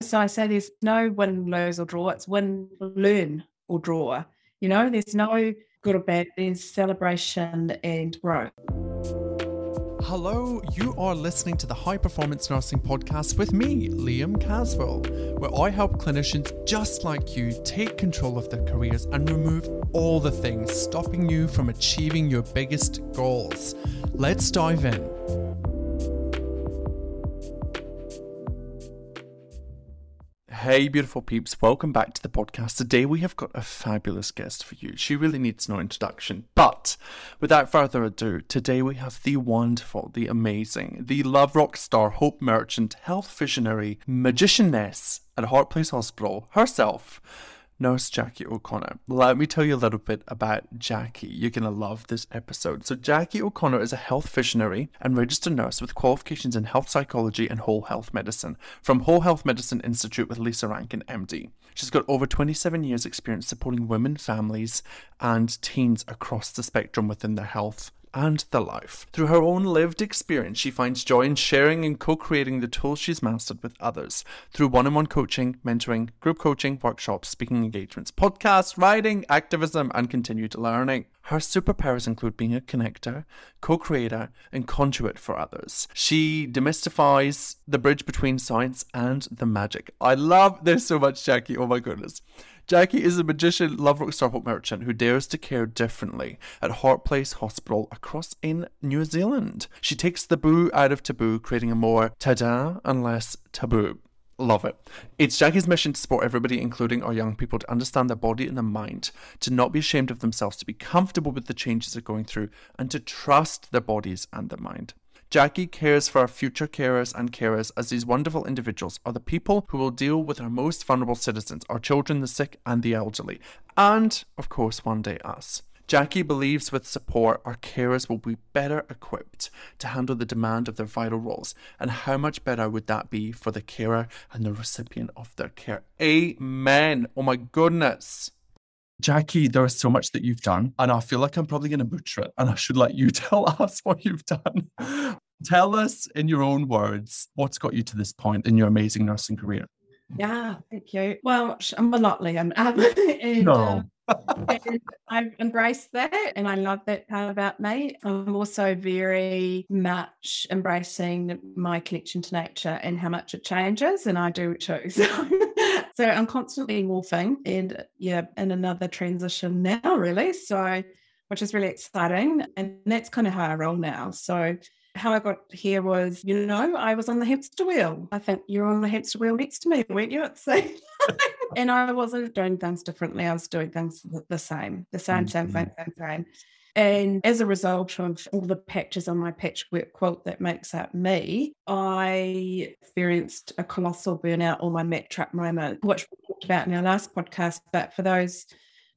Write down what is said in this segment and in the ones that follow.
So I say there's no win, lose or draw. It's win, learn or draw. You know, there's no good or bad. There's celebration and growth. Hello, you are listening to the High Performance Nursing Podcast with me, Liam Caswell, where I help clinicians just like you take control of their careers and remove all the things stopping you from achieving your biggest goals. Let's dive in. Hey beautiful peeps, welcome back to the podcast. Today we have got a fabulous guest for you. She really needs no introduction, but without further ado, today we have the wonderful, the amazing, the love rock star, hope merchant, health visionary, magicianess at Heart Place Hospital herself, Nurse Jackie O'Connor. Let me tell you a little bit about Jackie. You're going to love this episode. So Jackie O'Connor is a health visionary and registered nurse with qualifications in health psychology and whole health medicine from Whole Health Medicine Institute with Lissa Rankin, MD. She's got over 27 years experience supporting women, families and teens across the spectrum within their health and the life. Through her own lived experience, she finds joy in sharing and co-creating the tools she's mastered with others through one-on-one coaching, mentoring, group coaching, workshops, speaking engagements, podcasts, writing, activism, and continued learning. Her superpowers include being a connector, co-creator, and conduit for others. She demystifies the bridge between science and the magic. I love this so much, Jackie. Oh my goodness. Jackie is a magician, love rock star, hope merchant who dares to care differently at Heart Place Hospital across in New Zealand. She takes the boo out of taboo, creating a more ta-da and less taboo. Love it. It's Jackie's mission to support everybody, including our young people, to understand their body and their mind, to not be ashamed of themselves, to be comfortable with the changes they're going through, and to trust their bodies and their mind. Jackie cares for our future carers and carers, as these wonderful individuals are the people who will deal with our most vulnerable citizens, our children, the sick and the elderly, and of course one day us. Jackie believes with support our carers will be better equipped to handle the demand of their vital roles, and how much better would that be for the carer and the recipient of their care. Amen. Oh my goodness. Jackie, there is so much that you've done, and I feel like I'm probably going to butcher it, and I should let you tell us what you've done. Tell us in your own words, what's got you to this point in your amazing nursing career? Yeah, thank you. Well, I'm a lot, Liam. And I've embraced that, and I love that part about me. I'm also very much embracing my connection to nature and how much it changes, and I do too. So I'm constantly morphing, and yeah, in another transition now, really. So, which is really exciting, and that's kind of how I roll now. So how I got here was, you know, I was on the hamster wheel. I think you were on the hamster wheel next to me, weren't you? And I wasn't doing things differently. I was doing things the same. And as a result of all the patches on my patchwork quilt that makes up me, I experienced a colossal burnout or my mat trap moment, which we talked about in our last podcast. But for those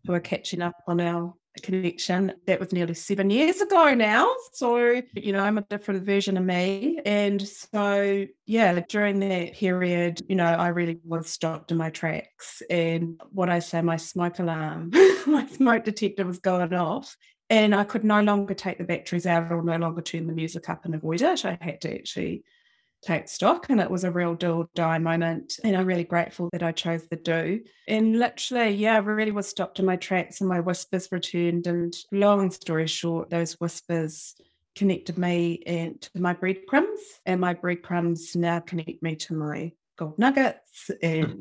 who are catching up on our connection, that was nearly 7 years ago now. So, you know, I'm a different version of me. And so, yeah, during that period, you know, I really was stopped in my tracks. And what I say, my smoke alarm, my smoke detector was going off. And I could no longer take the batteries out or no longer turn the music up and avoid it. I had to actually take stock, and it was a real do-or-die moment, and I'm really grateful that I chose the do. And literally, yeah, I really was stopped in my tracks, and my whispers returned, and long story short, those whispers connected me and to my breadcrumbs, and my breadcrumbs now connect me to my gold nuggets. And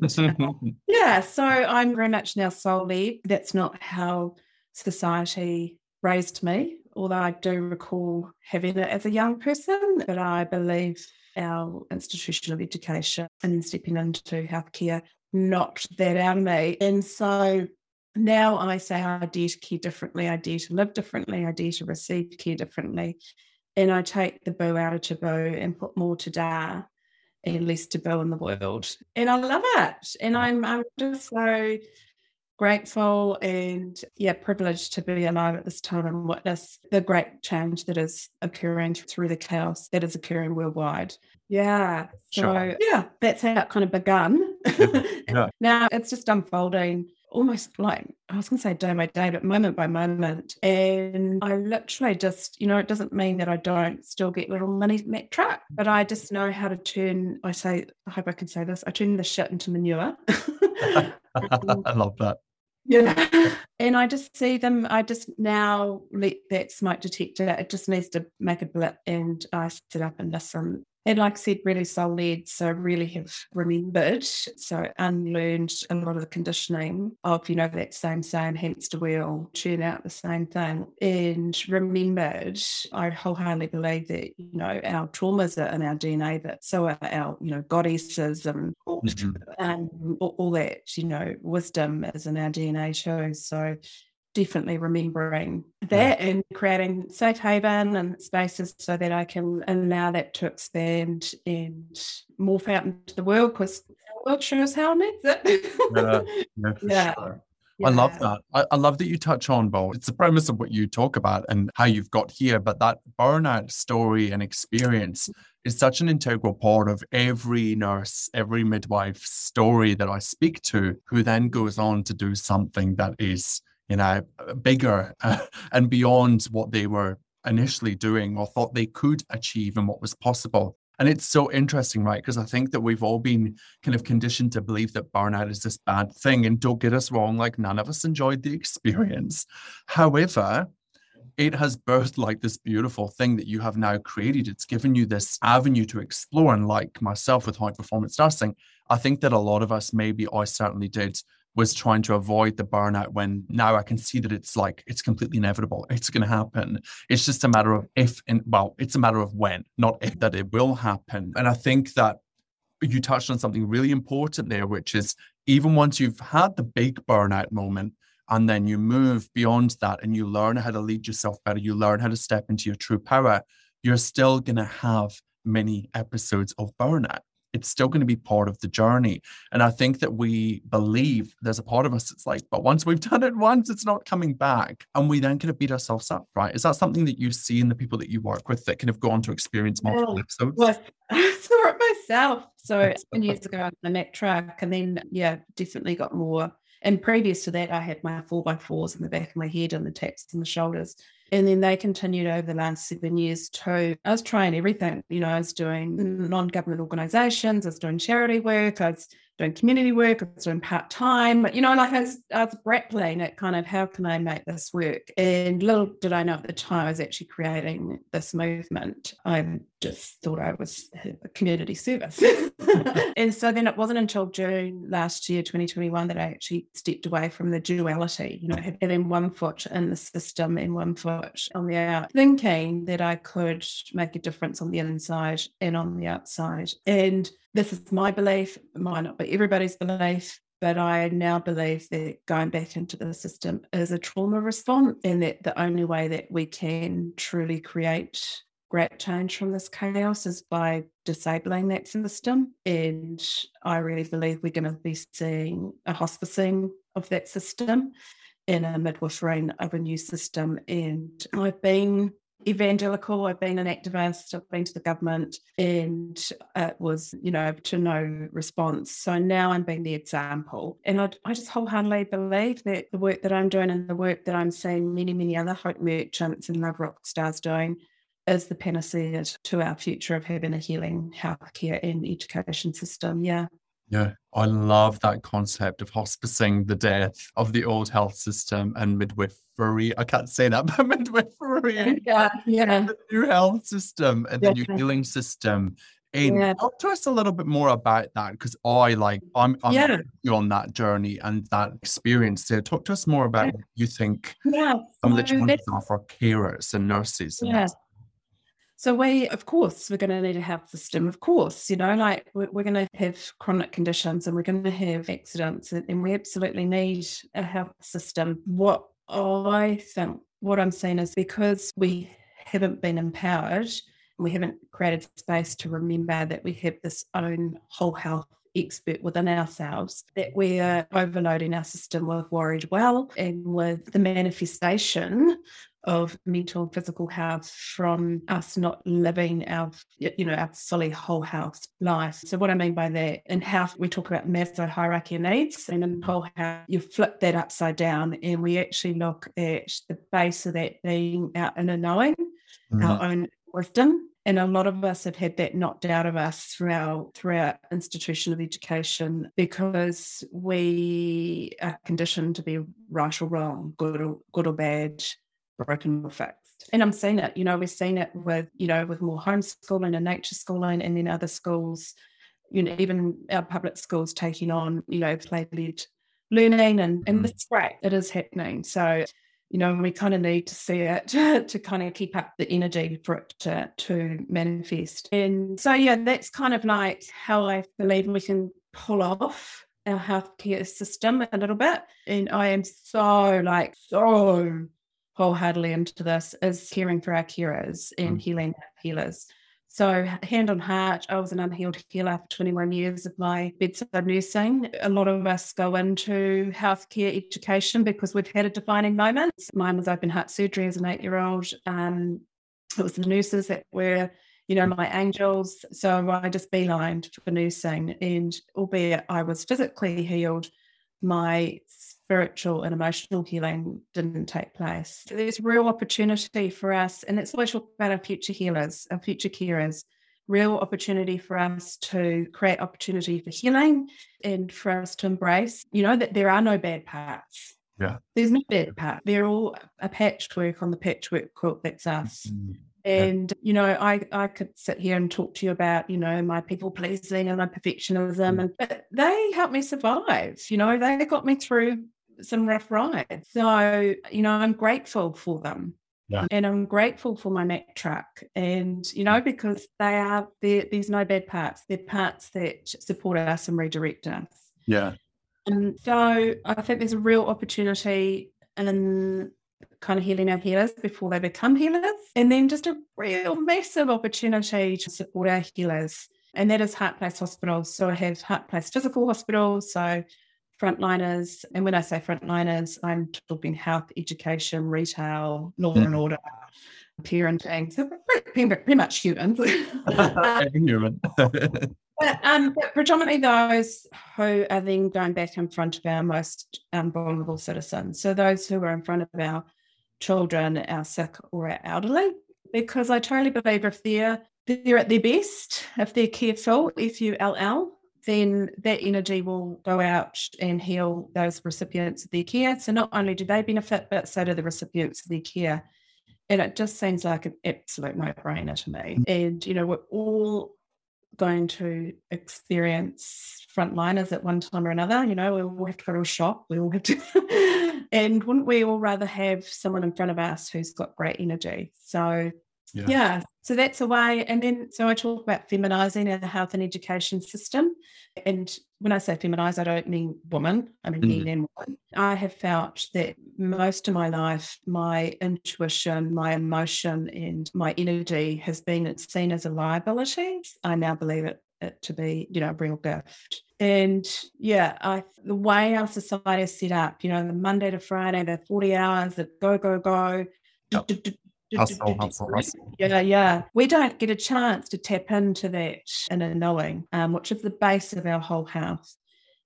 yeah, so I'm very much now soul-led. That's not how society raised me, although I do recall having it as a young person, but I believe our institution of education and stepping into healthcare knocked that out of me. And so now I say I dare to care differently, I dare to live differently, I dare to receive care differently. And I take the boo out of taboo and put more to da and less taboo in the world. And I love it. And I'm just so grateful and, yeah, privileged to be alive at this time and witness the great change that is occurring through the chaos that is occurring worldwide. Yeah. So, sure. Yeah, that's how it kind of begun. Yeah. Now it's just unfolding almost like, I was going to say day by day, but moment by moment. And I literally just, you know, it doesn't mean that I don't still get little mini Mac truck, but I just know how to turn, I hope I can say this, I turn the shit into manure. I love that. Yeah. And I just see them, I just now let that smoke detector, it just needs to make a blip, and I sit up and listen. And like I said, really soul-led, so really have remembered, so unlearned a lot of the conditioning of, you know, that same saying, hamster wheel, churn out the same thing. And remembered, I wholeheartedly believe that, you know, our traumas are in our DNA, but so are our, you know, goddesses and all that, you know, wisdom is in our DNA too. So definitely remembering that and creating safe haven and spaces so that I can allow that to expand and morph out into the world, because the world sure as hell needs it. Sure. Yeah. I love that. I love that you touch on both. It's the premise of what you talk about and how you've got here, but that burnout story and experience is such an integral part of every nurse, every midwife story that I speak to, who then goes on to do something that is, you know, bigger and beyond what they were initially doing or thought they could achieve and what was possible. And it's so interesting, right? Because I think that we've all been kind of conditioned to believe that burnout is this bad thing. And don't get us wrong, like none of us enjoyed the experience. However, it has birthed like this beautiful thing that you have now created. It's given you this avenue to explore. And like myself with high performance nursing, I think that a lot of us, maybe I certainly did, was trying to avoid the burnout, when now I can see that it's like, it's completely inevitable. It's going to happen. It's just a matter of if, and well, it's a matter of when, not if, that it will happen. And I think that you touched on something really important there, which is even once you've had the big burnout moment, and then you move beyond that and you learn how to lead yourself better, you learn how to step into your true power, you're still going to have many episodes of burnout. It's still going to be part of the journey. And I think that we believe, there's a part of us that's like, but once we've done it once, it's not coming back. And we then kind of beat ourselves up, right? Is that something that you see in the people that you work with that kind of go on to experience multiple episodes? Well, I saw it myself. So 10 years ago, I was in a Mack truck, and then, definitely got more. And previous to that, I had my 4x4s in the back of my head and the taps on the shoulders. And then they continued over the last 7 years too. I was trying everything. You know, I was doing non-government organisations. I was doing charity work. I was doing community work. I was doing part-time. You know, like I was grappling at kind of how can I make this work? And little did I know at the time I was actually creating this movement. I just thought I was a community service. And so then it wasn't until June last year, 2021, that I actually stepped away from the duality, you know, having one foot in the system and one foot on the out, thinking that I could make a difference on the inside and on the outside. And this is my belief, might not be everybody's belief, but I now believe that going back into the system is a trauma response, and that the only way that we can truly create great change from this chaos is by disabling that system. And I really believe we're going to be seeing a hospicing of that system and a midwifery of a new system. And I've been evangelical, I've been an activist, I've been to the government, and it was, you know, to no response. So now I'm being the example, and I just wholeheartedly believe that the work that I'm doing and the work that I'm seeing many other hope merchants and love rock stars doing is the panacea to our future of having a healing healthcare and education system. Yeah. Yeah. I love that concept of hospicing the death of the old health system and midwifery. I can't say that, but midwifery. Yeah. Yeah. The new health system and the new healing system. And talk to us a little bit more about that, because I'm on that journey and that experience there. Talk to us more about what you think some of the challenges are for carers and nurses. So we're going to need a health system, of course, you know, like we're going to have chronic conditions and we're going to have accidents, and we absolutely need a health system. What I think, what I'm seeing is because we haven't been empowered, we haven't created space to remember that we have this own whole health expert within ourselves, that we are overloading our system with worried well and with the manifestation of mental and physical health from us not living our fully whole health life. So what I mean by that, in health, we talk about Maslow's hierarchy of needs, and in whole health, you flip that upside down and we actually look at the base of that being our inner knowing, our own wisdom. And a lot of us have had that knocked out of us through our institution of education, because we are conditioned to be right or wrong, good or bad, broken or fixed. And I'm seeing it, we're seeing it with more homeschooling and nature schooling, and then other schools, even our public schools taking on, play-led learning, and it's great. It is happening. So, we kind of need to see it to kind of keep up the energy for it to manifest. And so, that's kind of like how I believe we can pull off our healthcare system a little bit. And I am so wholeheartedly into this, is caring for our carers and healing healers. So hand on heart, I was an unhealed healer for 21 years of my bedside nursing. A lot of us go into healthcare education because we've had a defining moment. Mine was open heart surgery as an 8-year-old. It was the nurses that were, my angels. So I just beelined for nursing. And albeit I was physically healed, my spiritual and emotional healing didn't take place. So there's real opportunity for us, and that's why we talk about our future healers, our future carers, real opportunity for us to create opportunity for healing, and for us to embrace, that there are no bad parts. Yeah. There's no bad part. They're all a patchwork on the patchwork quilt that's us. Mm-hmm. And, I could sit here and talk to you about, my people pleasing and my perfectionism, but they helped me survive. They got me through some rough rides. So, I'm grateful for them. Yeah. And I'm grateful for my Mack truck. And, because they are, there's no bad parts. They're parts that support us and redirect us. Yeah. And so I think there's a real opportunity in kind of healing our healers before they become healers, and then just a real massive opportunity to support our healers, and that is Heart Place Hospital. So I have Heart Place Physical Hospital, so frontliners, and when I say frontliners, I'm talking health, education, retail, law and order, parenting, so pretty much humans. Human. But predominantly those who are then going back in front of our most vulnerable citizens. So those who are in front of our children, our sick or our elderly, because I totally believe if they're at their best, if they're careful, F-U-L-L, then that energy will go out and heal those recipients of their care. So not only do they benefit, but so do the recipients of their care. And it just seems like an absolute no-brainer to me. And, we're all going to experience frontliners at one time or another. We all have to go to a shop, we all have to and wouldn't we all rather have someone in front of us who's got great energy? So so that's a way. And then so I talk about feminizing our health and education system, and when I say feminize, I don't mean woman, I mean men and women. I have felt that most of my life, my intuition, my emotion and my energy has been seen as a liability. I now believe it to be a real gift. And the way our society is set up, the Monday to Friday, the 40 hours, the go yep. Hustle. Yeah. We don't get a chance to tap into that inner knowing, which is the base of our whole health.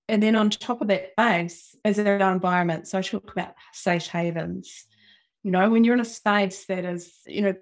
And then on top of that base is our environment. So I talk about safe havens. When you're in a space that is,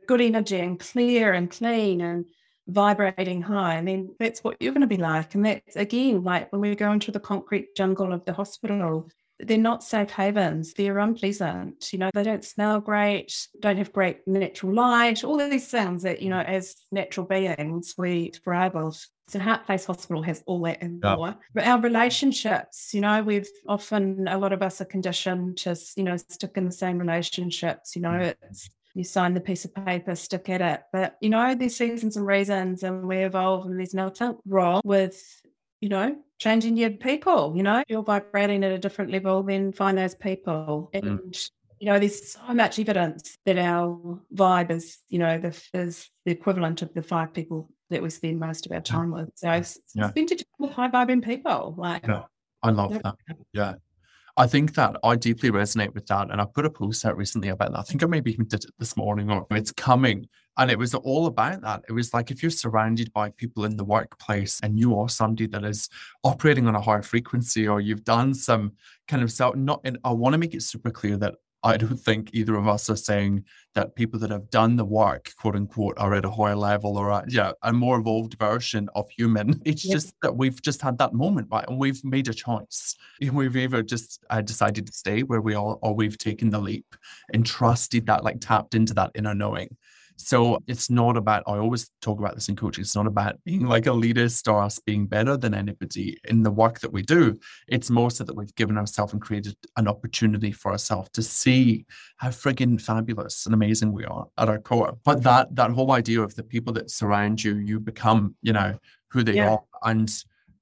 good energy and clear and clean and vibrating high, and then that's what you're going to be like. And that's, again, like when we go into the concrete jungle of the hospital, they're not safe havens. They're unpleasant. They don't smell great, don't have great natural light, all of these things that, as natural beings, we thrive off. So Heart Place Hospital has all that and more. But our relationships, we've often, a lot of us are conditioned to, stick in the same relationships. It's, you sign the piece of paper, stick at it. But, there's seasons and reasons, and we evolve, and there's nothing wrong with, changing your people. You're vibrating at a different level, then find those people. And, there's so much evidence that our vibe is, is the equivalent of the 5 people that we spend most of our time with. So spend your time with high-vibing people. I love that. Yeah. I think that I deeply resonate with that. And I put a post out recently about that. I think I maybe even did it this morning, or it's coming. And it was all about that. It was like, if you're surrounded by people in the workplace and you are somebody that is operating on a higher frequency, or you've done some kind of self, not, and I want to make it super clear that I don't think either of us are saying that people that have done the work, quote unquote, are at a higher level or at, a more evolved version of human. It's just that we've just had that moment, right? And we've made a choice. We've either just decided to stay where we are, or we've taken the leap and trusted that, like tapped into that inner knowing. So it's not about, I always talk about this in coaching, it's not about being like elitist or us being better than anybody in the work that we do. It's more so that we've given ourselves and created an opportunity for ourselves to see how friggin' fabulous and amazing we are at our core. But that whole idea of the people that surround you, you become, who they are. And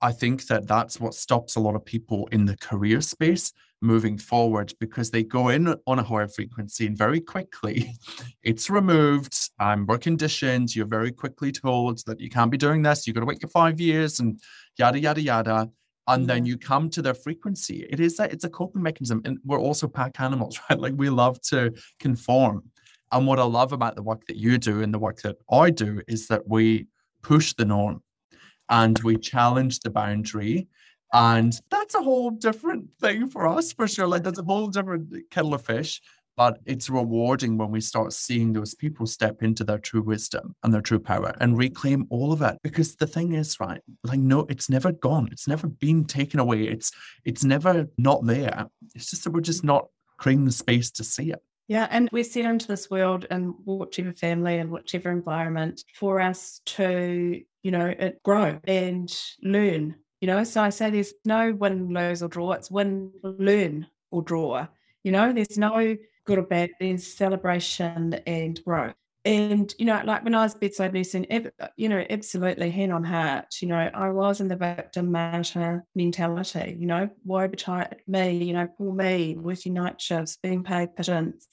I think that that's what stops a lot of people in the career space moving forward, because they go in on a higher frequency and very quickly it's removed. We're conditioned. You're very quickly told that you can't be doing this. You've got to wait your 5 years and yada, yada, yada. And then you come to their frequency. It's a coping mechanism. And we're also pack animals, right? Like we love to conform. And what I love about the work that you do and the work that I do is that we push the norm and we challenge the boundary. And that's a whole different thing for us, for sure. Like that's a whole different kettle of fish, but it's rewarding when we start seeing those people step into their true wisdom and their true power and reclaim all of it. Because the thing is, right, like, no, it's never gone. It's never been taken away. It's never not there. It's just that we're just not creating the space to see it. Yeah. And we're sent into this world and whichever family and whichever environment for us to, grow and learn. So I say there's no win, lose or draw. It's win, learn or draw. There's no good or bad. There's celebration and growth. And, like when I was bedside nursing, absolutely hand on heart, I was in the victim martyr mentality, woe betide me, poor me, working night shifts, being paid pittance,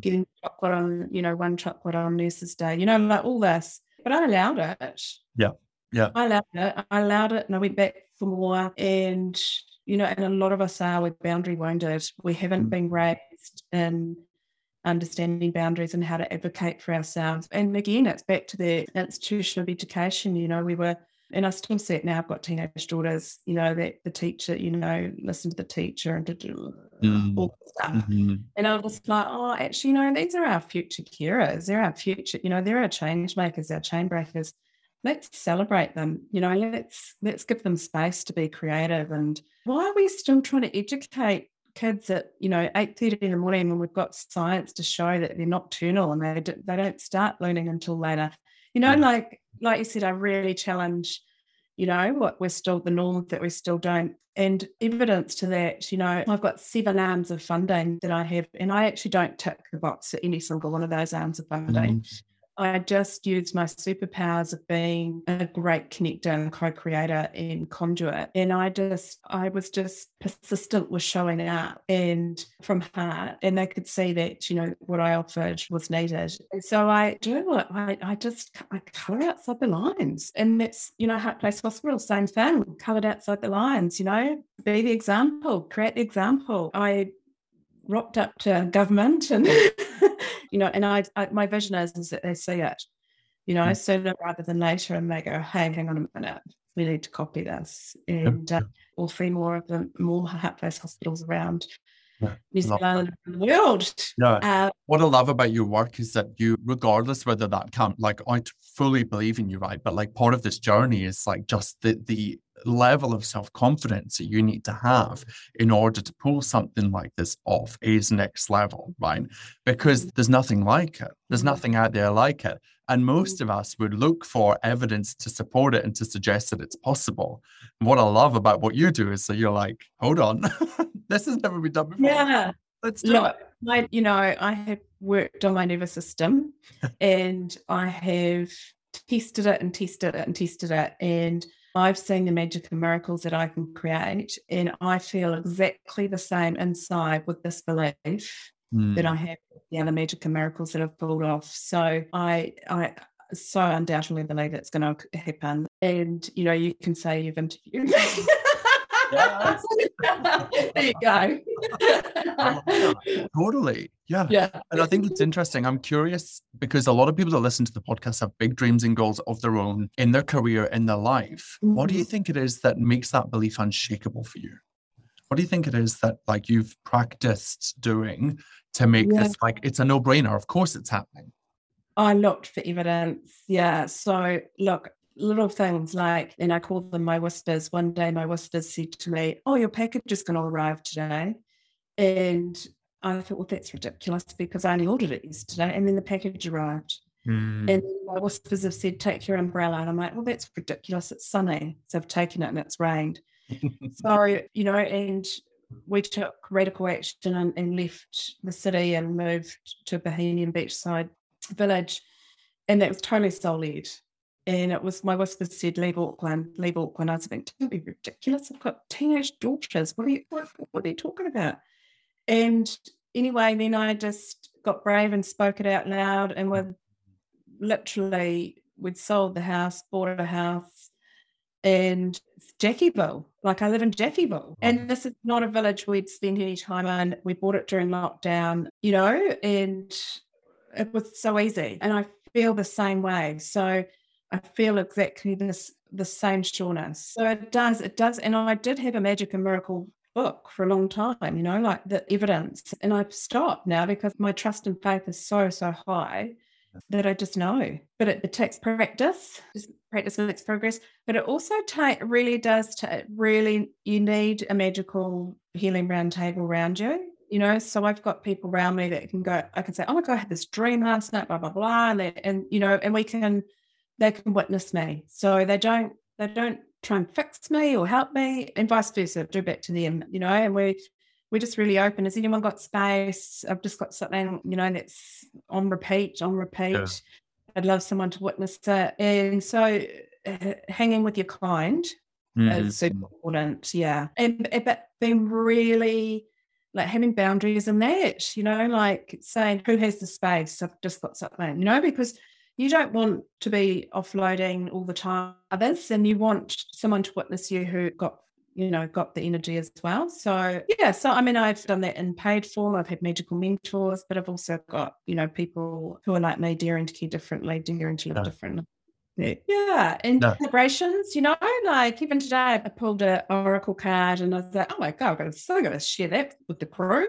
getting chocolate on, one chocolate on nurse's day, like all this. But I allowed it. Yeah. Yeah, I allowed it and I went back for more. And, and a lot of us are, we're boundary wounded. We haven't been raised in understanding boundaries and how to advocate for ourselves. And again, it's back to the institution of education. We were, and I still see it now, I've got teenage daughters, that the teacher, listen to the teacher and all stuff. Mm-hmm. And I was like, oh, actually, these are our future carers. They're our future, they're our change makers, our chain breakers. Let's celebrate them, let's give them space to be creative. And why are we still trying to educate kids at, 8:30 in the morning when we've got science to show that they're nocturnal and they don't start learning until later? Like you said, I really challenge, what we're still, the norms that we still don't. And evidence to that, I've got 7 arms of funding that I have, and I actually don't tick the box at any single one of those arms of funding. Mm-hmm. I just use my superpowers of being a great connector and co-creator and conduit. And I was just persistent with showing up and from heart. And they could see that, what I offered was needed. And so I do it. I colour outside the lines. And that's, Heart Place Hospital, same thing, coloured outside the lines, be the example, create the example. I rocked up to government and... and my vision is that they see it, sooner rather than later, and they go, hey, hang on a minute, we need to copy this. And we'll see more of them, more Heart Place Hospitals around New Zealand and the world. What I love about your work is that you, regardless whether that comes, like I fully believe in you, right? But like part of this journey is like just the level of self-confidence that you need to have in order to pull something like this off is next level, right? Because there's nothing like it. There's nothing out there like it. And most of us would look for evidence to support it and to suggest that it's possible. And what I love about what you do is that you're like, hold on, this has never been done before. Yeah. Let's do it. I have worked on my nervous system and I have tested it and tested it and tested it. And I've seen the magic and miracles that I can create, and I feel exactly the same inside with this belief that I have the other magic and miracles that I've pulled off. So I so undoubtedly believe that's going to happen. And, you can say you've interviewed me. Yeah. There you go. Totally. Yeah. Yeah. And I think it's interesting. I'm curious because a lot of people that listen to the podcast have big dreams and goals of their own in their career, in their life. Mm-hmm. What do you think it is that makes that belief unshakable for you? What do you think it is that like you've practiced doing to make this like, it's a no-brainer. Of course it's happening. I looked for evidence. Yeah. So look, little things like, and I call them my whispers. One day my whispers said to me, oh, your package is going to arrive today. And I thought, well, that's ridiculous because I only ordered it yesterday. And then the package arrived. Mm. And my whispers have said, take your umbrella. And I'm like, well, that's ridiculous. It's sunny. So I've taken it and it's rained. So, you know, and we took radical action and left the city and moved to a Bohemian beachside village. And that was totally soul-led. And it was, my whispers said, leave Auckland, leave Auckland. I was thinking, don't be ridiculous. I've got teenage daughters. What are you talking about? And anyway, then I just got brave and spoke it out loud. And we'd sold the house, bought a house. And Jackieville, like I live in Jackieville. And this is not a village we'd spend any time in. We bought it during lockdown, you know, and it was so easy. And I feel the same way. So I feel exactly the same sureness. So it does. And I did have a magic and miracle book for a long time, you know, like the evidence. And I've stopped now because my trust and faith is so, so high that I just know. But it takes practice. Practice makes progress. But it also you need a magical healing round table around you. You know, so I've got people around me that can go, I can say, oh my God, I had this dream last night, blah, blah, blah. And, you know, and they can witness me. So they don't try and fix me or help me, and vice versa, do back to them, you know, and we're just really open. Has anyone got space? I've just got something, you know, that's on repeat. Yeah. I'd love someone to witness it. And so hanging with your kind is super important. Yeah. But being really like having boundaries in that, you know, like saying who has the space? I've just got something, you know, because you don't want to be offloading all the time others, and you want someone to witness you who got the energy as well. So yeah, so I mean, I've done that in paid form. I've had magical mentors, but I've also got, you know, people who are like me, daring to care differently, daring to live differently. Yeah. And celebrations, you know, like even today I pulled an oracle card and I was like, oh my God, I'm so going to share that with the crew.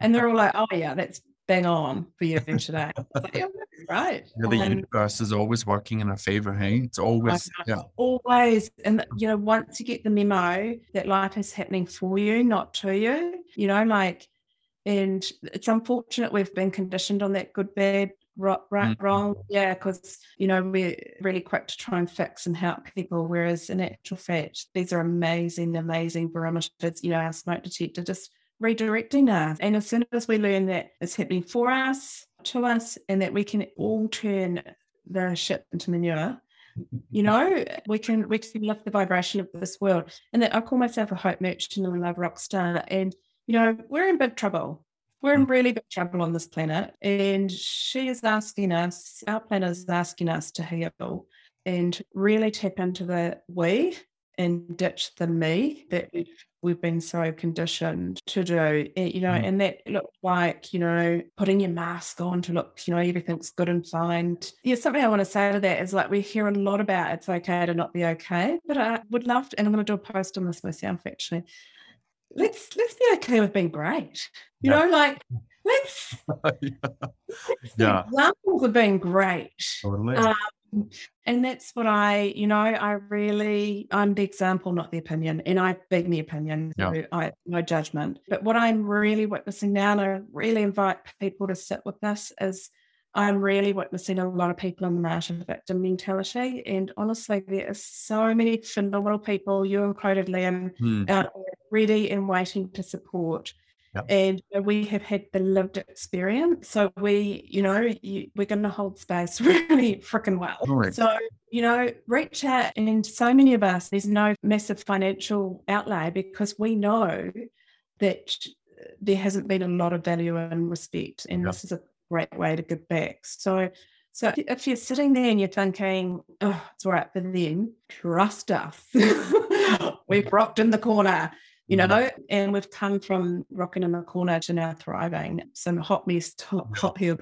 And they're all like, oh yeah, that's bang on for you today. Right. Yeah, the universe is always working in our favor, hey? It's always, Always. And, you know, once you get the memo that life is happening for you, not to you, you know, like, and it's unfortunate we've been conditioned on that good, bad, right, wrong. Yeah, because, you know, we're really quick to try and fix and help people, whereas in actual fact, these are amazing, amazing barometers, you know, our smoke detector just redirecting us. And as soon as we learn that it's happening for us, to us, and that we can all turn the shit into manure, you know, we can lift the vibration of this world. And that I call myself a hope merchant and a love rock star. And, you know, we're in big trouble. We're in really big trouble on this planet. And she is asking us, our planet is asking us to heal and really tap into the we and ditch the me that we've been so conditioned to do, you know, and that looked like, you know, putting your mask on to look, you know, everything's good and fine. Yeah, something I want to say to that is like we hear a lot about it's okay to not be okay, but I would love to, and I'm going to do a post on this myself actually, let's be okay with being great, you know, like let's examples of being great. Totally. And that's what I'm the example, not the opinion. And I've been the opinion, no judgment. But what I'm really witnessing now, and I really invite people to sit with this, is I'm really witnessing a lot of people in the martial victim mentality. And honestly, there are so many phenomenal people, you included, Liam, out ready and waiting to support. Yep. And we have had the lived experience. So we're going to hold space really freaking well. Right. So, you know, reach out. And so many of us, there's no massive financial outlay because we know that there hasn't been a lot of value and respect. And this is a great way to give back. So So if you're sitting there and you're thinking, oh, it's all right for them, trust us. We've rocked in the corner, you know, and we've come from rocking in the corner to now thriving. Some hot mess, hot heel.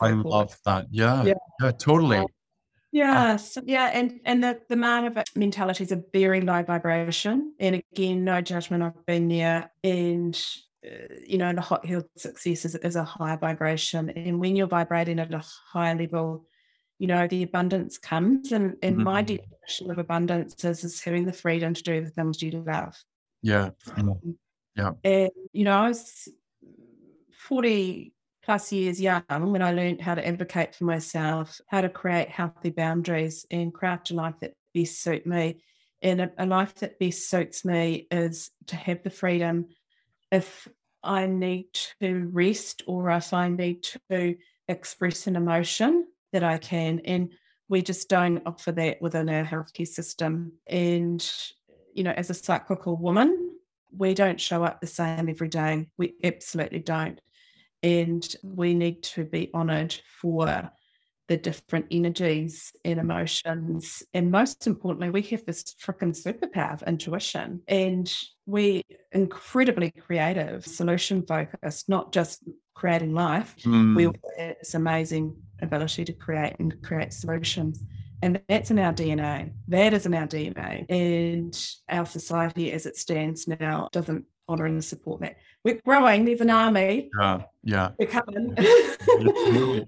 I love that. Yeah, totally. And the Mānuka mentality is a very low vibration. And again, no judgment. I've been there. And, you know, the hot heeled success is a high vibration. And when you're vibrating at a high level, you know, the abundance comes. And my definition of abundance is having the freedom to do the things you love. Yeah. Yeah. And, you know, I was 40 plus years young when I learned how to advocate for myself, how to create healthy boundaries and craft a life that best suits me. And a life that best suits me is to have the freedom if I need to rest or if I need to express an emotion that I can. And we just don't offer that within our healthcare system. And, you know, as a cyclical woman, we don't show up the same every day. We absolutely don't. And we need to be honoured for the different energies and emotions. And most importantly, we have this frickin' superpower of intuition. And we're incredibly creative, solution-focused, not just creating life. We have this amazing ability to create and create solutions. And that's in our DNA. That is in our DNA. And our society as it stands now doesn't honour and support that. We're growing. There's an army. Yeah. We're coming.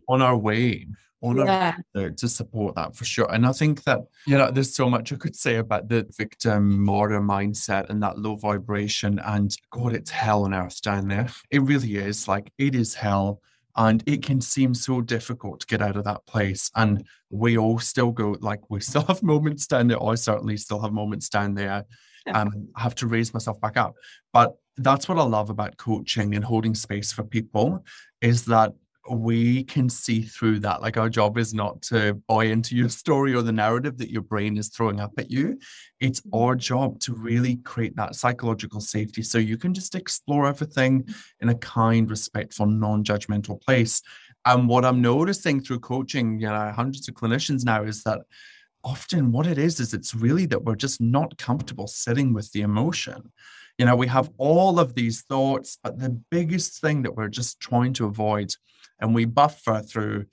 On our way. On our way to support that for sure. And I think that, you know, there's so much I could say about the victim martyr mindset and that low vibration. And God, it's hell on earth down there. It really is. Like, it is hell. And it can seem so difficult to get out of that place. And we all still go, like, we still have moments down there. I certainly still have moments down there. I have to raise myself back up. But that's what I love about coaching and holding space for people, is that we can see through that. Like, our job is not to buy into your story or the narrative that your brain is throwing up at you. It's our job to really create that psychological safety so you can just explore everything in a kind, respectful, non-judgmental place. And what I'm noticing through coaching, you know, hundreds of clinicians now, is that often what it is it's really that we're just not comfortable sitting with the emotion. You know, we have all of these thoughts, but the biggest thing that we're just trying to avoid, and we buffer through,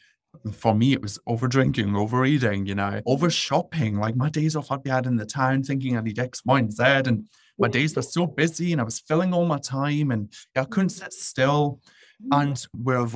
for me, it was over drinking, overeating, you know, over shopping. Like, my days off, I'd be out in the town thinking I need X, Y, and Z. And my days were so busy and I was filling all my time and I couldn't sit still. And we're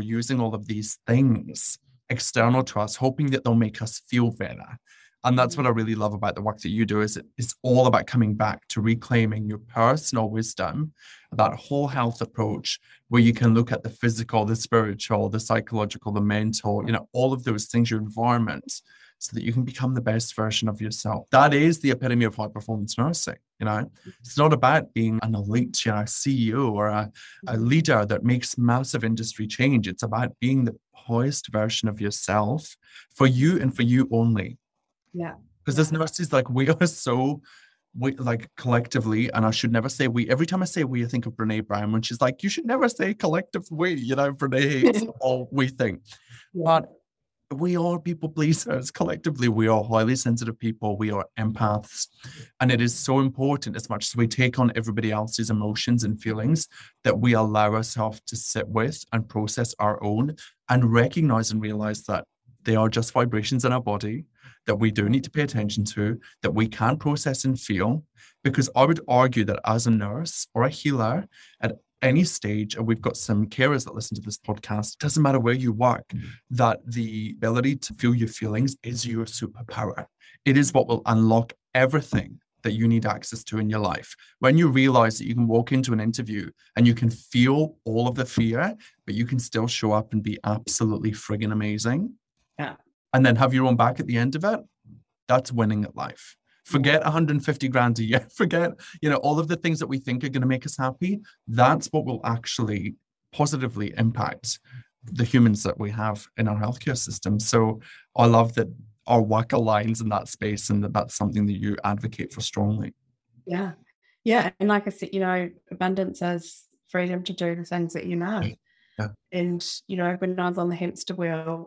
using all of these things external to us, hoping that they'll make us feel better. And that's what I really love about the work that you do, is it's all about coming back to reclaiming your personal wisdom, that whole health approach where you can look at the physical, the spiritual, the psychological, the mental, you know, all of those things, your environment, so that you can become the best version of yourself. That is the epitome of high performance nursing. You know, it's not about being an elite, you know, CEO or a leader that makes massive industry change. It's about being the highest version of yourself for you and for you only. Yeah. Because as nurses, like, we are so, like, collectively, and I should never say we. Every time I say we, I think of Brene Brown, when she's like, you should never say collective we, you know, Brene hates all we think. Yeah. But we are people pleasers. Collectively, we are highly sensitive people. We are empaths. And it is so important, as much as we take on everybody else's emotions and feelings, that we allow ourselves to sit with and process our own and recognize and realize that they are just vibrations in our body that we do need to pay attention to, that we can process and feel. Because I would argue that as a nurse or a healer at any stage, and we've got some carers that listen to this podcast, it doesn't matter where you work, that the ability to feel your feelings is your superpower. It is what will unlock everything that you need access to in your life. When you realize that you can walk into an interview and you can feel all of the fear, but you can still show up and be absolutely friggin' amazing. Yeah. And then have your own back at the end of it, that's winning at life. Forget 150 grand a year. Forget, you know, all of the things that we think are going to make us happy. That's what will actually positively impact the humans that we have in our healthcare system. So I love that our work aligns in that space, and that's something that you advocate for strongly. Yeah. Yeah. And like I said, you know, abundance is freedom to do the things that you know. Yeah. And, you know, when I was on the hamster wheel,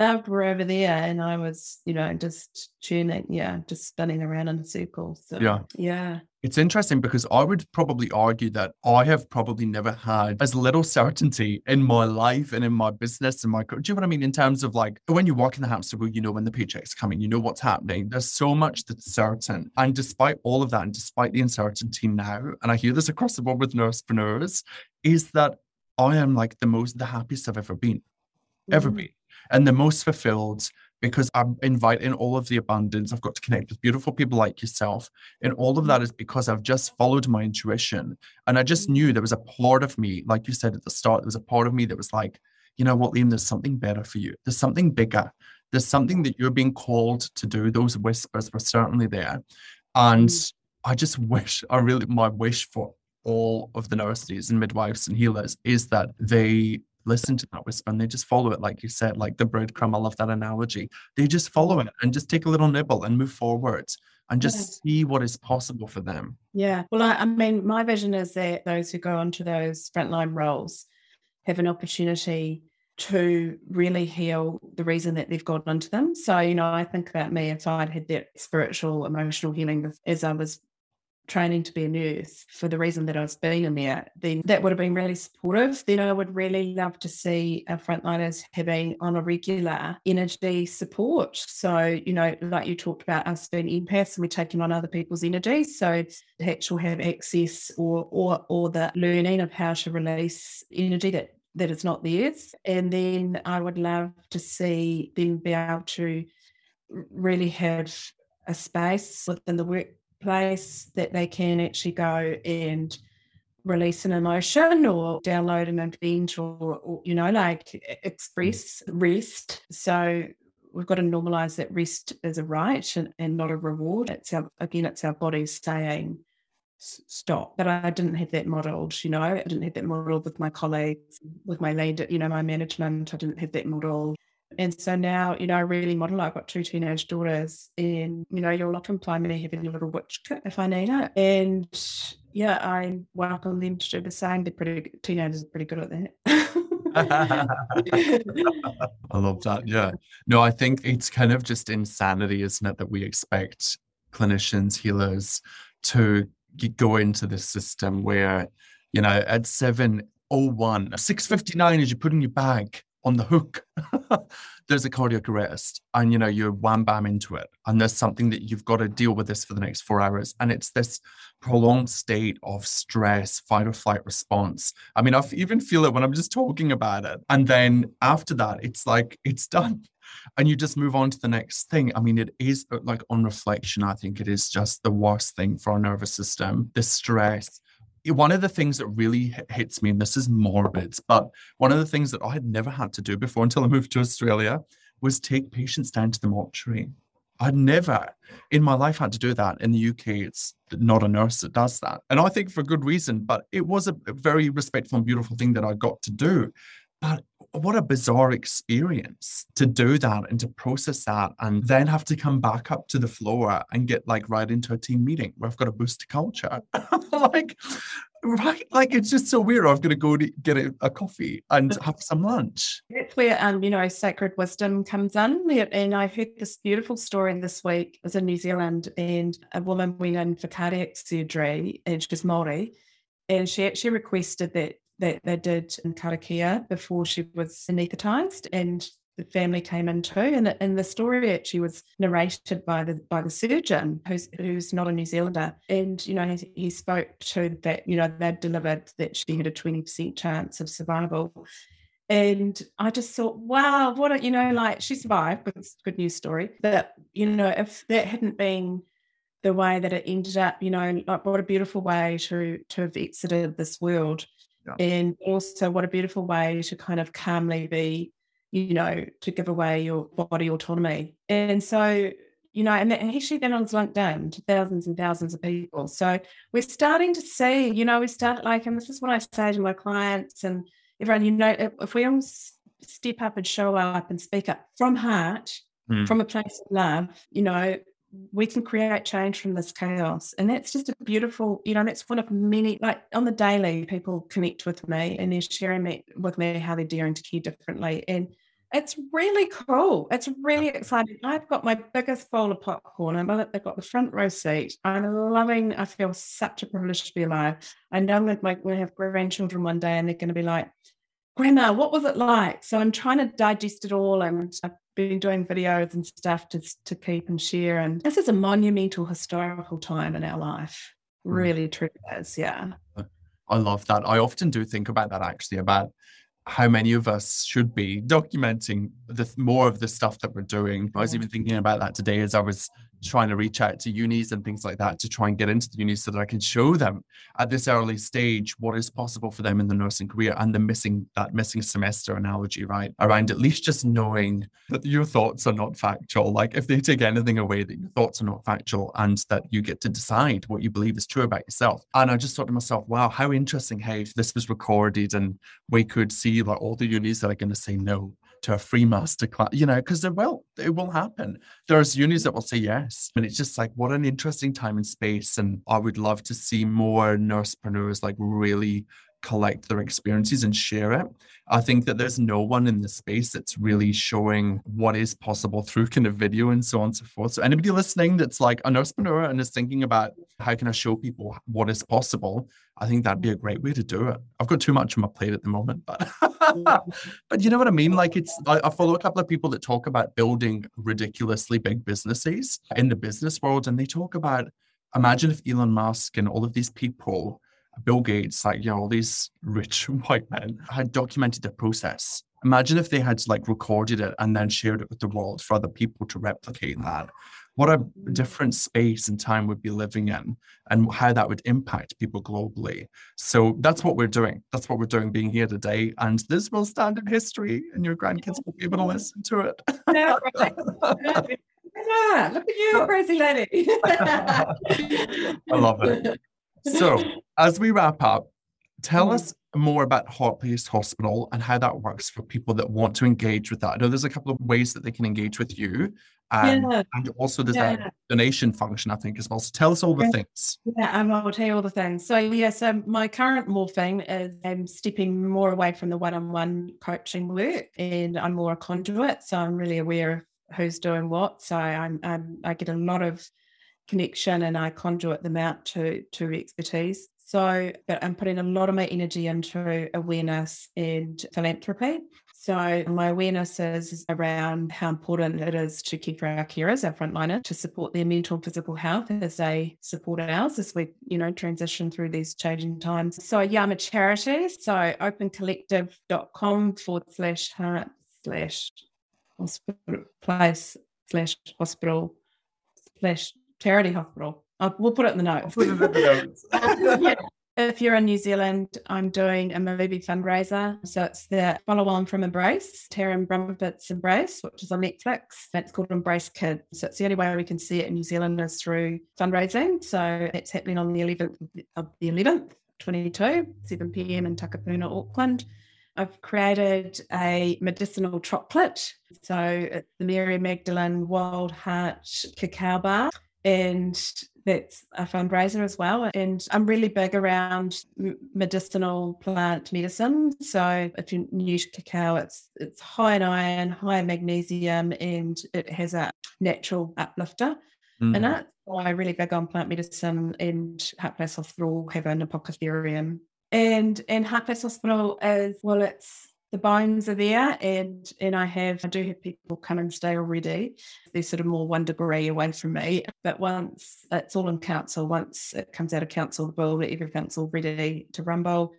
Loved were over there, and I was, you know, just churning, just spinning around in a circle. So, yeah. It's interesting because I would probably argue that I have probably never had as little certainty in my life and in my business and my, do you know what I mean? In terms of like, when you walk in the hamster wheel, you know when the paycheck's coming, you know what's happening. There's so much that's certain. And despite all of that, and despite the uncertainty now, and I hear this across the board with nursepreneurs, is that I am like the happiest I've ever been, and the most fulfilled, because I'm inviting all of the abundance. I've got to connect with beautiful people like yourself. And all of that is because I've just followed my intuition. And I just knew there was a part of me, like you said at the start, there was a part of me that was like, you know what, Liam, there's something better for you. There's something bigger. There's something that you're being called to do. Those whispers were certainly there. And I just wish, my wish for all of the nurses and midwives and healers is that they listen to that whisper and they just follow it, like you said, like the breadcrumb. I love that analogy. They just follow it and just take a little nibble and move forward and just see what is possible for them. Yeah. Well, I mean, my vision is that those who go onto those frontline roles have an opportunity to really heal the reason that they've gone onto them. So, you know, I think about me, if I'd had that spiritual, emotional healing as I was training to be a nurse for the reason that I was being in there, then that would have been really supportive. Then I would really love to see our frontliners having on a regular energy support. So, you know, like you talked about us being empaths and we're taking on other people's energy. So to actually have access or the learning of how to release energy that is not theirs. And then I would love to see them be able to really have a space within the workplace that they can actually go and release an emotion or download an event or you know, like express rest. So we've got to normalize that rest is a right and not a reward. It's our body saying stop. But I didn't have that modeled, you know. I didn't have that modeled with my colleagues, with my leader, you know, my management. I didn't have that model. And so now, you know, I really model. I've got two teenage daughters, and, you know, you'll often find me having a little witch kit if I need it. And yeah, I welcome them to do the same. Teenagers are pretty good at that. I love that. Yeah. No, I think it's kind of just insanity, isn't it, that we expect clinicians, healers to go into this system where, you know, at 7:01, 6:59 as you put in your bag, on the hook, there's a cardiac arrest, and you know, you're wham bam into it, and there's something that you've got to deal with this for the next 4 hours, and it's this prolonged state of stress, fight or flight response. I mean, I even feel it when I'm just talking about it, and then after that, it's like it's done, and you just move on to the next thing. I mean, it is like, on reflection, I think it is just the worst thing for our nervous system, the stress. One of the things that really hits me, and this is morbid, but one of the things that I had never had to do before until I moved to Australia was take patients down to the mortuary. I'd never in my life had to do that. In the UK, it's not a nurse that does that. And I think for good reason, but it was a very respectful and beautiful thing that I got to do. But what a bizarre experience to do that and to process that and then have to come back up to the floor and get like right into a team meeting where I've got to boost culture. Like it's just so weird. I've got to go to get a coffee and have some lunch. That's where, you know, sacred wisdom comes in. And I heard this beautiful story this week. I was in New Zealand and a woman went in for cardiac surgery, and she was Māori, and she actually requested that they did in karakia before she was anaesthetised, and the family came in too. And the story actually was narrated by the surgeon, who's not a New Zealander. And, you know, he spoke to that, you know, they'd delivered that she had a 20% chance of survival. And I just thought, wow, what a, you know, like she survived, but it's a good news story. That, you know, if that hadn't been the way that it ended up, you know, like what a beautiful way to have exited this world. Yeah. And also what a beautiful way to kind of calmly be, you know, to give away your body autonomy. And so, you know, and actually then I was linked down to thousands and thousands of people. So we're starting to see, you know, and this is what I say to my clients and everyone, you know, if we all step up and show up and speak up from heart, from a place of love, you know, we can create change from this chaos. And that's just a beautiful, you know, and it's one of many, like on the daily people connect with me and they're sharing with me how they're daring to care differently. And It's really cool. It's really exciting. I've got my biggest bowl of popcorn. I love it. They've got the front row seat. I'm loving, I feel such a privilege to be alive. I know that we'll have grandchildren one day and they're going to be like, Grandma, what was it like? So I'm trying to digest it all. And I've been doing videos and stuff to keep and share. And this is a monumental historical time in our life. Really truly is, yeah. I love that. I often do think about that actually, about how many of us should be documenting more of the stuff that we're doing. I was even thinking about that today as I was trying to reach out to unis and things like that to try and get into the unis so that I can show them at this early stage what is possible for them in the nursing career, and the missing semester analogy, right? Around at least just knowing that your thoughts are not factual. Like if they take anything away, that your thoughts are not factual and that you get to decide what you believe is true about yourself. And I just thought to myself, wow, how interesting, hey, if this was recorded and we could see like all the unis that are going to say no to a free masterclass, you know, because it will happen. There's unis that will say yes. And it's just like, what an interesting time and space. And I would love to see more nursepreneurs like really collect their experiences and share it. I think that there's no one in the space that's really showing what is possible through kind of video and so on and so forth. So anybody listening that's like a nursepreneur and is thinking about how can I show people what is possible, I think that'd be a great way to do it. I've got too much on my plate at the moment, but but you know what I mean? Like I follow a couple of people that talk about building ridiculously big businesses in the business world. And they talk about, imagine if Elon Musk and all of these people, Bill Gates, like, you know, all these rich white men had documented the process. Imagine if they had like recorded it and then shared it with the world for other people to replicate that. What a different space and time we'd be living in, and how that would impact people globally. So that's what we're doing. That's what we're doing being here today. And this will stand in history and your grandkids will be able to listen to it. Yeah, right. Yeah, look at you, crazy lady. I love it. So as we wrap up, tell us more about Heart Place Hospital and how that works for people that want to engage with that. I know there's a couple of ways that they can engage with you. And also there's that donation function, I think, as well. So tell us all the things. Yeah, I will tell you all the things. So yes, my current morphing is I'm stepping more away from the one-on-one coaching work, and I'm more a conduit. So I'm really aware of who's doing what. So I get a lot of connection and I conduit them out to expertise. So, but I'm putting a lot of my energy into awareness and philanthropy. So my awareness is around how important it is to care for our carers, our frontliners, to support their mental and physical health as they support ours as we, you know, transition through these changing times. So yeah, I'm a charity. So opencollective.com/heart/hospital/charity hospital. We'll put it in the notes. If you're in New Zealand, I'm doing a movie fundraiser. So it's the follow on from Embrace, Taryn Brumfitt's Embrace, which is on Netflix. That's called Embrace Kids. So it's the only way we can see it in New Zealand is through fundraising. So it's happening on the 11th, 22, 7 p.m. in Takapuna, Auckland. I've created a medicinal chocolate. So it's the Mary Magdalene Wild Heart Cacao Bar. And that's a fundraiser as well. And I'm really big around medicinal plant medicine. So if you're new to cacao, it's high in iron, high in magnesium, and it has a natural uplifter in it. So I'm really big on plant medicine, and Heart Place Hospital have an apothecarium. And Heart Place Hospital is, well, it's the bones are there, and I do have people come and stay already. They're sort of more 1 degree away from me. But once it's all in council, once it comes out of council, the bill that everything's all ready to rumble,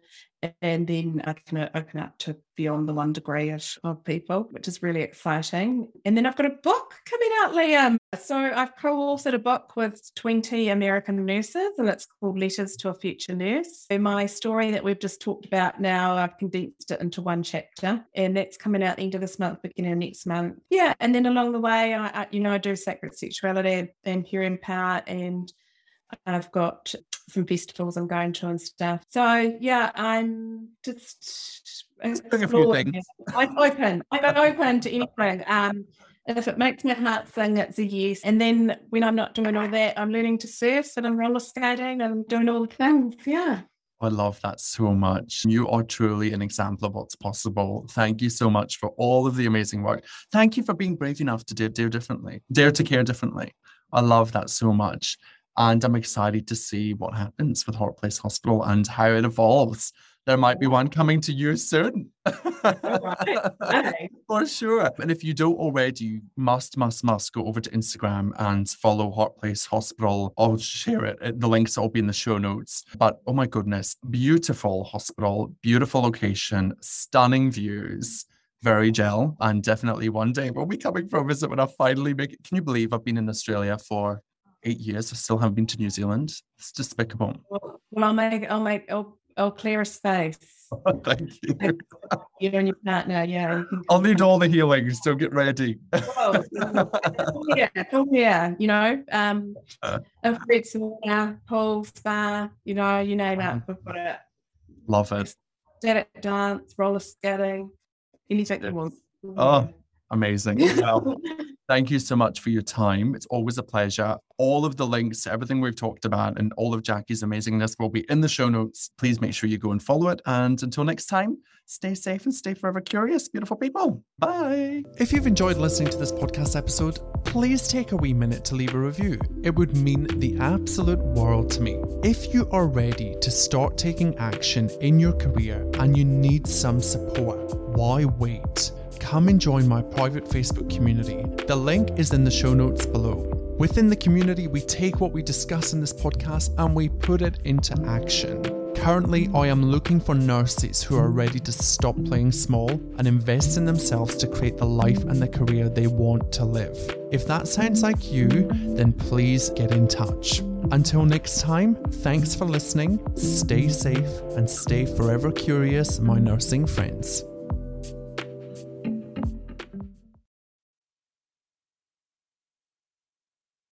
and then I can open up to beyond the 1 degree of people, which is really exciting. And then I've got a book coming out, Liam. So I've co-authored a book with 20 American nurses, and it's called Letters to a Future Nurse. And my story that we've just talked about now, I've condensed it into one chapter, and that's coming out the end of this month, beginning of next month. Yeah, and then along the way, I do sacred sexuality and hearing power, and I've got some festivals I'm going to and stuff. So yeah, I'm just doing a few things. I'm open to anything. If it makes my heart sing, it's a yes. And then when I'm not doing all that, I'm learning to surf, and I'm roller skating, and I'm doing all the things. Yeah. I love that so much. You are truly an example of what's possible. Thank you so much for all of the amazing work. Thank you for being brave enough to dare to care differently. I love that so much. And I'm excited to see what happens with Heart Place Hospital and how it evolves. There might be one coming to you soon. Right. For sure. And if you don't already, you must go over to Instagram and follow Heart Place Hospital. I'll share it. The links will be in the show notes. But oh my goodness, beautiful hospital, beautiful location, stunning views. Very gel. And definitely one day we'll be coming for a visit when I finally make it. Can you believe I've been in Australia for 8 years? I still haven't been to New Zealand. It's despicable. Well, clear space. Oh, thank you. You and your partner, yeah. I'll need all the healing, so get ready. Oh, yeah, you know, a free sauna, pool, spa, you know, you name that. We've got it. Love it. Static dance, roller skating, anything that wants. Oh, amazing. Wow. Thank you so much for your time. It's always a pleasure. All of the links, everything we've talked about and all of Jackie's amazingness will be in the show notes. Please make sure you go and follow it. And until next time, stay safe and stay forever curious, beautiful people. Bye. If you've enjoyed listening to this podcast episode, please take a wee minute to leave a review. It would mean the absolute world to me. If you are ready to start taking action in your career and you need some support, why wait? Come and join my private Facebook community. The link is in the show notes below. Within the community, we take what we discuss in this podcast and we put it into action. Currently, I am looking for nurses who are ready to stop playing small and invest in themselves to create the life and the career they want to live. If that sounds like you, then please get in touch. Until next time, thanks for listening. Stay safe and stay forever curious, my nursing friends.